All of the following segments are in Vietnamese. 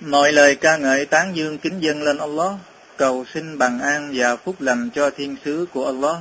Mọi lời ca ngợi tán dương kính dâng lên Allah, cầu xin bằng an và phúc lành cho thiên sứ của Allah,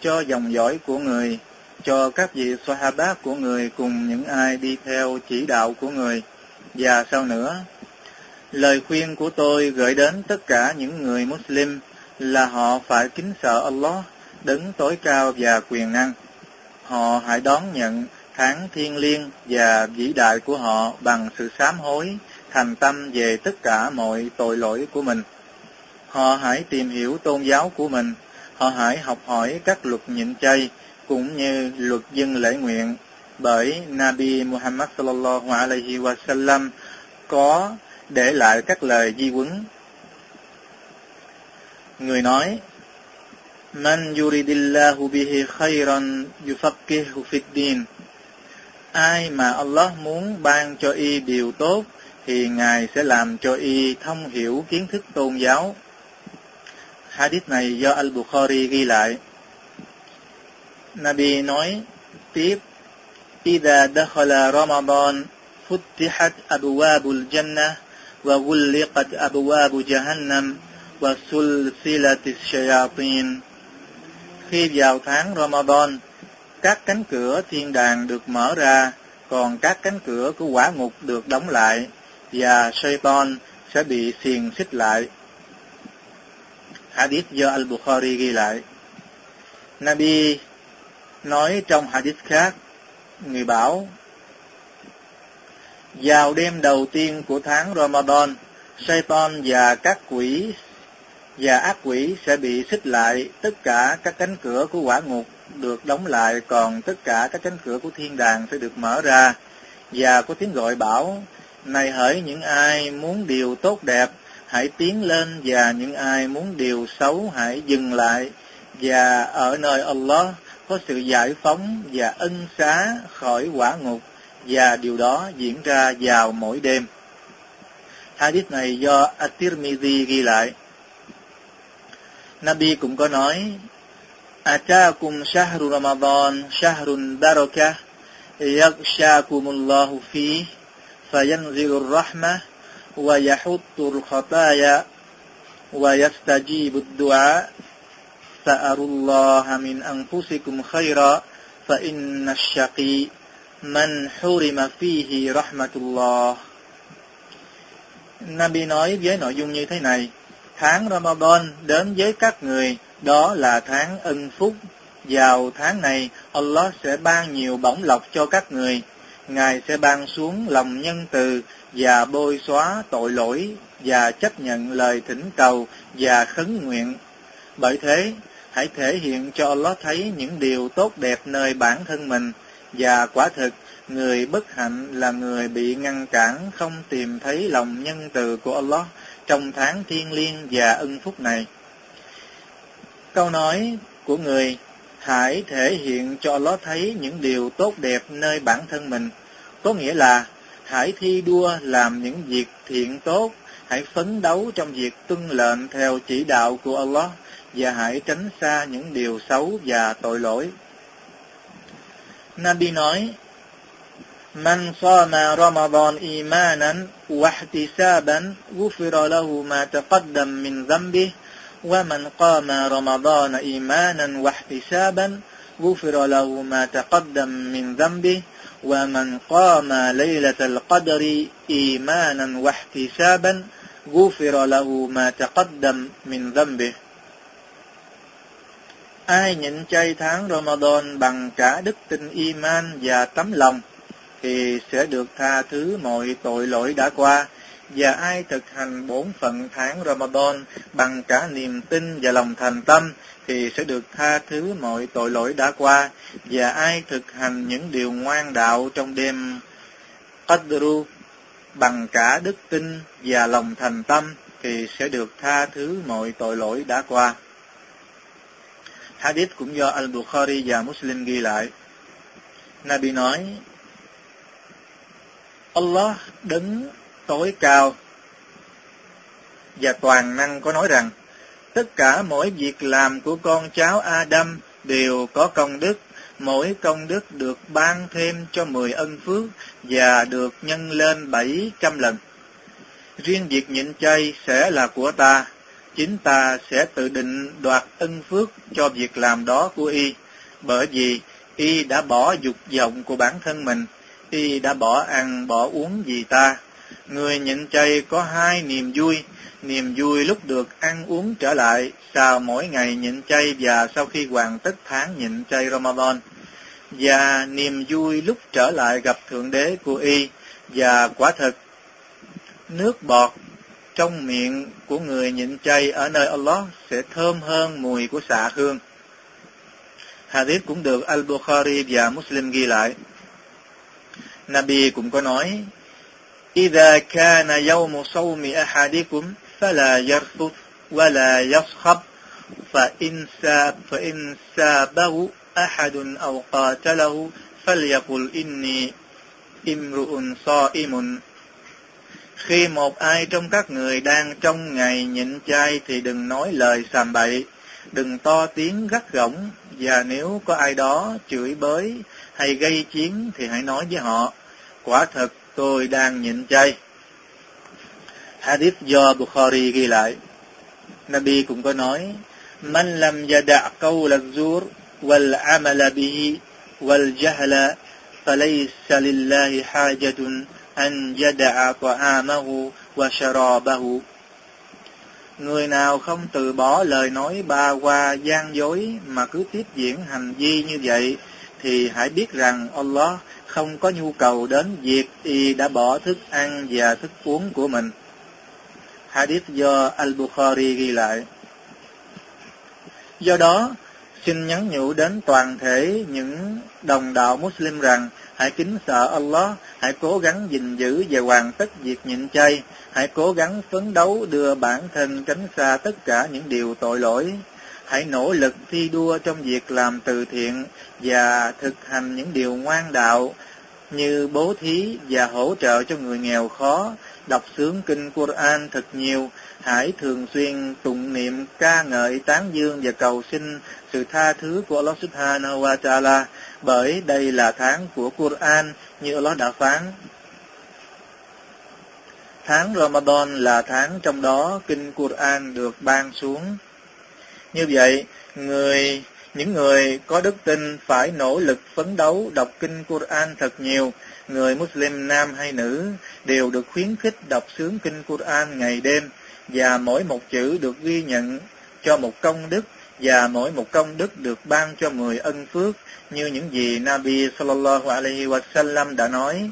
cho dòng dõi của người, cho các vị sahaba của người cùng những ai đi theo chỉ đạo của người, và sau nữa. Lời khuyên của tôi gửi đến tất cả những người Muslim là họ phải kính sợ Allah, đấng tối cao và quyền năng. Họ hãy đón nhận tháng thiêng liêng và vĩ đại của họ bằng sự sám hối, thành tâm về tất cả mọi tội lỗi của mình. Họ hãy tìm hiểu tôn giáo của mình, họ hãy học hỏi các luật nhịn chay cũng như luật dâng lễ nguyện, bởi Nabi Muhammad sallallahu alaihi wasallam có để lại các lời di huấn. Người nói: Man yuridillahu bihi khayran yufaqihu fid din. Ai mà Allah muốn ban cho y điều tốt thì Ngài sẽ làm cho y thông hiểu kiến thức tôn giáo. Hadith này do Al Bukhari ghi lại. Nabi nói tiếp: Idha dakhala Ramadan futtihat abwabul jannah wa ghulliqat abwabu jahannam wa sulsilatis shayatin. Khi vào tháng Ramadan, các cánh cửa thiên đàng được mở ra, còn các cánh cửa của hỏa ngục được đóng lại, và Shaytan sẽ bị xiềng xích lại. Hadith do Al-Bukhari ghi lại. Nabi nói trong hadith khác, người bảo: Vào đêm đầu tiên của tháng Ramadan, Shaytan và các quỷ và ác quỷ sẽ bị xích lại, tất cả các cánh cửa của hỏa ngục được đóng lại, còn tất cả các cánh cửa của thiên đàng sẽ được mở ra, và có tiếng gọi bảo: Này hỡi những ai muốn điều tốt đẹp hãy tiến lên, và những ai muốn điều xấu hãy dừng lại, và ở nơi Allah có sự giải phóng và ân xá khỏi hỏa ngục, và điều đó diễn ra vào mỗi đêm. Hadith này do At-Tirmidhi ghi lại. Nabi cũng có nói: Ataakum shahru Ramadan shahrun barakah yaghshakumullahu fihi fayanzilur rahmah wa yahuttur khataya wa yastajibud du'a sa'arullaha min anfusikum khayra fa innash shaqi man hurima fihi rahmatullah. Nabi nói với nội dung như thế này: Tháng Ramadan đến với các người, đó là tháng ân phúc. Vào tháng này, Allah sẽ ban nhiều bổng lộc cho các người. Ngài sẽ ban xuống lòng nhân từ và bôi xóa tội lỗi và chấp nhận lời thỉnh cầu và khấn nguyện. Bởi thế, hãy thể hiện cho Allah thấy những điều tốt đẹp nơi bản thân mình, và quả thực, người bất hạnh là người bị ngăn cản không tìm thấy lòng nhân từ của Allah trong tháng thiêng liêng và ân phúc này. Câu nói của người hãy thể hiện cho Allah thấy những điều tốt đẹp nơi bản thân mình, có nghĩa là hãy thi đua làm những việc thiện tốt, hãy phấn đấu trong việc tuân lệnh theo chỉ đạo của Allah, và hãy tránh xa những điều xấu và tội lỗi. Nabi nói: Man sama Ramadan imanan wa ihtisaban ghufira lahu ma taqaddam min dhanbihi wa man qama Ramadan imanan wa ihtisaban ghufira lahu ma taqaddam min dhanbihi wa man qama laylatal qadri imanan wa ihtisaban ghufira lahu ma taqaddam min dhanbihi. Ai nhịn chay tháng Ramadan bằng cả đức tin iman và tấm lòng thì sẽ được tha thứ mọi tội lỗi đã qua, và ai thực hành bổn phận tháng Ramadan bằng cả niềm tin và lòng thành tâm thì sẽ được tha thứ mọi tội lỗi đã qua, và ai thực hành những điều ngoan đạo trong đêm Qadr bằng cả đức tin và lòng thành tâm thì sẽ được tha thứ mọi tội lỗi đã qua. Hadith cũng do Al-Bukhari và Muslim ghi lại. Nabi nói: Allah đấng tối cao và toàn năng có nói rằng: Tất cả mỗi việc làm của con cháu Adam đều có công đức, mỗi công đức được ban thêm cho 10 ân phước và được nhân lên 700 lần. Riêng việc nhịn chay sẽ là của ta, chính ta sẽ tự định đoạt ân phước cho việc làm đó của y, bởi vì y đã bỏ dục vọng của bản thân mình, y đã bỏ ăn bỏ uống vì ta. Người nhịn chay có hai niềm vui: niềm vui lúc được ăn uống trở lại sau mỗi ngày nhịn chay và sau khi hoàn tất tháng nhịn chay Ramadan, và niềm vui lúc trở lại gặp Thượng Đế của y. Và quả thật, nước bọt trong miệng của người nhịn chay ở nơi Allah sẽ thơm hơn mùi của xạ hương. Hadith cũng được Al Bukhari và Muslim ghi lại. Nabi cũng có nói: إذا كان يوم صوم أحدكم فلا يرفث ولا يصخب فإن سابه أحد أو قاتله فليقل إني امرؤ صائم. Khi một ai trong các người đang trong ngày nhịn chay thì đừng nói lời sàm bậy, đừng to tiếng gắt gỏng, và nếu có ai đó chửi bới hay gây chiến thì hãy nói với họ: quả thật tôi đang nhịn chay. Hadith do Bukhari ghi lại. Nabi cũng có nói: Man lam yada' qawl az-zur wal 'amala bihi wal jahla falaysa lillahi hajatun an yada'a ta'amahu wa sharabahu. Người nào không từ bỏ lời nói ba qua gian dối mà cứ tiếp diễn hành vi như vậy thì hãy biết rằng Allah không có nhu cầu đến việc y đã bỏ thức ăn và thức uống của mình. Hadith do Al-Bukhari ghi lại. Do đó, xin nhắn nhủ đến toàn thể những đồng đạo Muslim rằng hãy kính sợ Allah, hãy cố gắng gìn giữ và hoàn tất việc nhịn chay, hãy cố gắng phấn đấu đưa bản thân tránh xa tất cả những điều tội lỗi. Hãy nỗ lực thi đua trong việc làm từ thiện và thực hành những điều ngoan đạo như bố thí và hỗ trợ cho người nghèo khó, đọc sướng kinh Quran thật nhiều. Hãy thường xuyên tụng niệm, ca ngợi, tán dương và cầu xin sự tha thứ của Allah Subhanahu wa Ta'ala, bởi đây là tháng của Quran như Allah đã phán. Tháng Ramadan là tháng trong đó kinh Quran được ban xuống. Như vậy, những người có đức tin phải nỗ lực phấn đấu đọc kinh Quran thật nhiều. Người Muslim nam hay nữ đều được khuyến khích đọc sướng kinh Quran ngày đêm, và mỗi một chữ được ghi nhận cho một công đức, và mỗi một công đức được ban cho 10 ân phước, như những gì Nabi sallallahu alaihi wa sallam đã nói.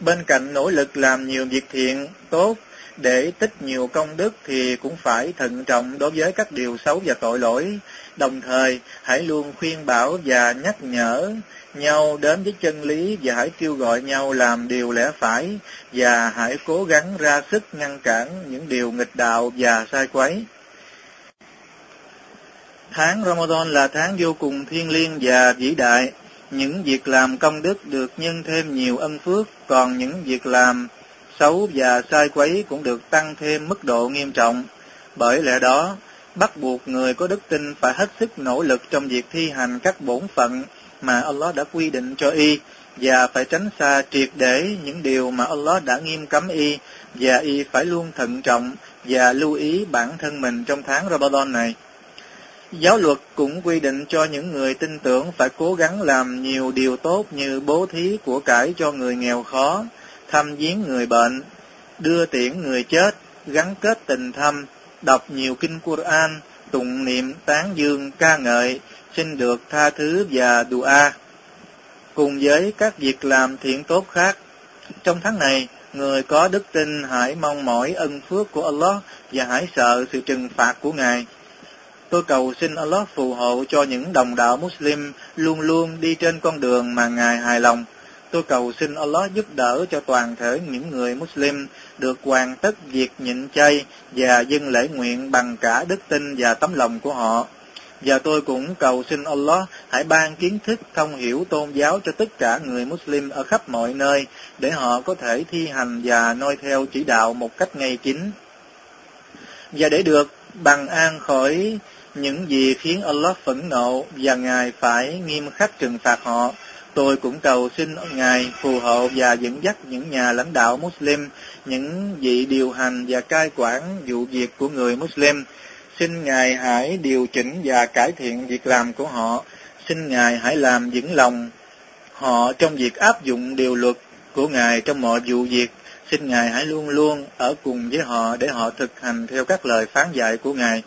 Bên cạnh nỗ lực làm nhiều việc thiện tốt để tích nhiều công đức thì cũng phải thận trọng đối với các điều xấu và tội lỗi. Đồng thời, hãy luôn khuyên bảo và nhắc nhở nhau đến với chân lý, và hãy kêu gọi nhau làm điều lẽ phải, và hãy cố gắng ra sức ngăn cản những điều nghịch đạo và sai quấy. Tháng Ramadan là tháng vô cùng thiêng liêng và vĩ đại. Những việc làm công đức được nhân thêm nhiều ân phước, còn những việc làm xấu và sai quấy cũng được tăng thêm mức độ nghiêm trọng. Bởi lẽ đó, bắt buộc người có đức tin phải hết sức nỗ lực trong việc thi hành các bổn phận mà Allah đã quy định cho y, và phải tránh xa triệt để những điều mà Allah đã nghiêm cấm y, và y phải luôn thận trọng và lưu ý bản thân mình trong tháng Ramadan này. Giáo luật cũng quy định cho những người tin tưởng phải cố gắng làm nhiều điều tốt như bố thí của cải cho người nghèo khó, thăm viếng người bệnh, đưa tiễn người chết, gắn kết tình thâm, đọc nhiều kinh Quran, tụng niệm, tán dương, ca ngợi, xin được tha thứ và dua, cùng với các việc làm thiện tốt khác. Trong tháng này, người có đức tin hãy mong mỏi ân phước của Allah và hãy sợ sự trừng phạt của Ngài. Tôi cầu xin Allah phù hộ cho những đồng đạo Muslim luôn luôn đi trên con đường mà Ngài hài lòng. Tôi cầu xin Allah giúp đỡ cho toàn thể những người Muslim được hoàn tất việc nhịn chay và dâng lễ nguyện bằng cả đức tin và tấm lòng của họ. Và tôi cũng cầu xin Allah hãy ban kiến thức thông hiểu tôn giáo cho tất cả người Muslim ở khắp mọi nơi, để họ có thể thi hành và noi theo chỉ đạo một cách ngay chính, và để được bằng an khỏi những gì khiến Allah phẫn nộ và Ngài phải nghiêm khắc trừng phạt họ. Tôi cũng cầu xin Ngài phù hộ và dẫn dắt những nhà lãnh đạo Muslim, những vị điều hành và cai quản vụ việc của người Muslim. Xin Ngài hãy điều chỉnh và cải thiện việc làm của họ. Xin Ngài hãy làm vững lòng họ trong việc áp dụng điều luật của Ngài trong mọi vụ việc. Xin Ngài hãy luôn luôn ở cùng với họ để họ thực hành theo các lời phán dạy của Ngài.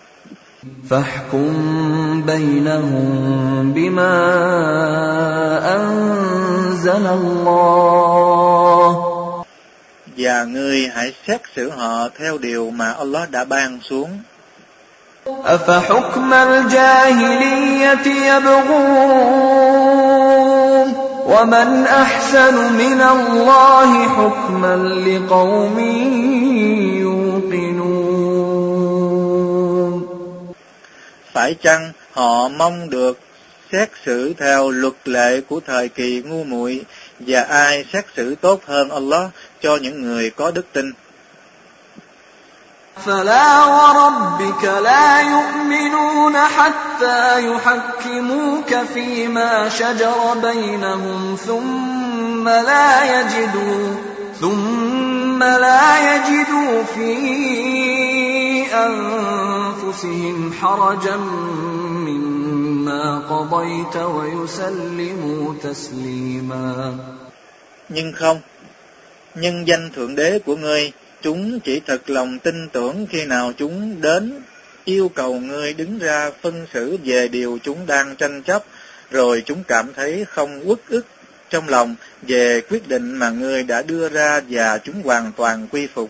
فَاحْكُمْ بَيْنَهُمْ بِمَا أَنزَلَ اللَّهُ. Và ngươi hãy xét xử họ theo điều mà Allah đã ban xuống. أَفَحُكْمَ الْجَاهِلِيَّةِ يَبْغُونَ وَمَنْ أَحْسَنُ مِنَ اللَّهِ حُكْمًا لِقَوْمٍ يُوقِنُونَ. Phải chăng họ mong được xét xử theo luật lệ của thời kỳ ngu muội, và ai xét xử tốt hơn Allah cho những người có đức tin? فَلَا وَرَبِّكَ لَا يُؤْمِنُونَ حَتَّى يُحَكِّمُوكَ فِيمَا شَجَرَ بَيْنَهُمْ ثُمَّ لَا يَجِدُوا فِي أَنفُسِهِمْ حَرَجًا مِّمَّا قَضَيْتَ وَيُسَلِّمُوا تَسْلِيمًا. Nhưng không, nhân danh Thượng Đế của ngươi, chúng chỉ thật lòng tin tưởng khi nào chúng đến yêu cầu ngươi đứng ra phân xử về điều chúng đang tranh chấp, rồi chúng cảm thấy không uất ức trong lòng về quyết định mà ngươi đã đưa ra, và chúng hoàn toàn quy phục.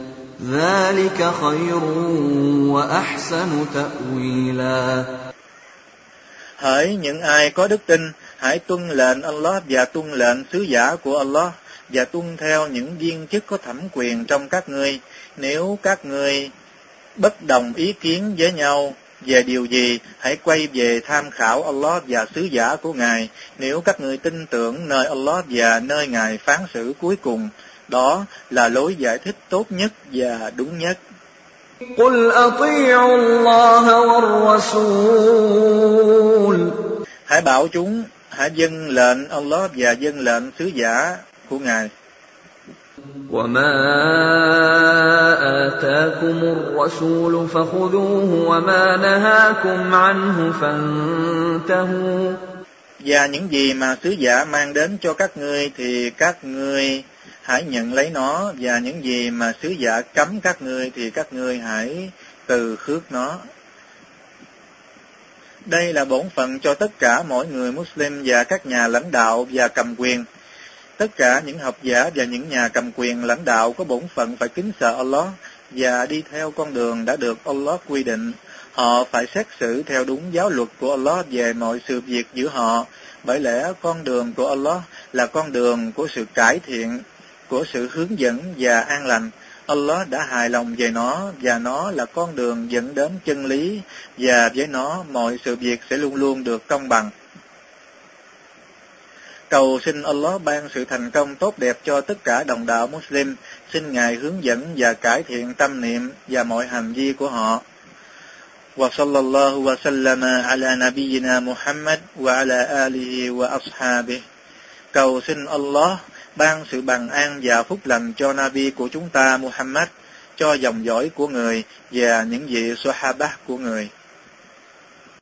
ذلك خير وأحسن تأويلا. Hỡi những ai có đức tin, hãy tuân lệnh Allah và tuân lệnh sứ giả của Allah, và tuân theo những viên chức có thẩm quyền trong các ngươi. Nếu các ngươi bất đồng ý kiến với nhau về điều gì, hãy quay về tham khảo Allah và sứ giả của Ngài, nếu các ngươi tin tưởng nơi Allah và nơi Ngài phán xử cuối cùng. Đó là lối giải thích tốt nhất và đúng nhất. قُلْ أَطِيعُوا اللَّهَ وَالرَّسُولَ. Hãy bảo chúng, hãy dâng lệnh Allah và dâng lệnh sứ giả của Ngài. وَمَا آتَاكُمُ الرَّسُولُ فَخُذُوهُ وَمَا نَهَاكُمْ عَنْهُ فَانْتَهُوا. Và những gì mà sứ giả mang đến cho các ngươi thì các ngươi hãy nhận lấy nó, và những gì mà sứ giả cấm các ngươi thì các ngươi hãy từ khước nó. Đây là bổn phận cho tất cả mỗi người Muslim và các nhà lãnh đạo và cầm quyền. Tất cả những học giả và những nhà cầm quyền lãnh đạo có bổn phận phải kính sợ Allah và đi theo con đường đã được Allah quy định. Họ phải xét xử theo đúng giáo luật của Allah về mọi sự việc giữa họ. Bởi lẽ con đường của Allah là con đường của sự cải thiện, của sự hướng dẫn và an lành. Allah đã hài lòng về nó, và nó là con đường dẫn đến chân lý, và với nó mọi sự việc sẽ luôn luôn được công bằng. Cầu xin Allah ban sự thành công tốt đẹp cho tất cả đồng đạo Muslim. Xin Ngài hướng dẫn và cải thiện tâm niệm và mọi hành vi của họ. وصلى الله وسلم على نبينا محمد وعلى آله وأصحابه. Cầu xin Allah ban sự bình an và phúc lành cho Nabi của chúng ta Muhammad, cho dòng dõi của người và những vị sahaba của người.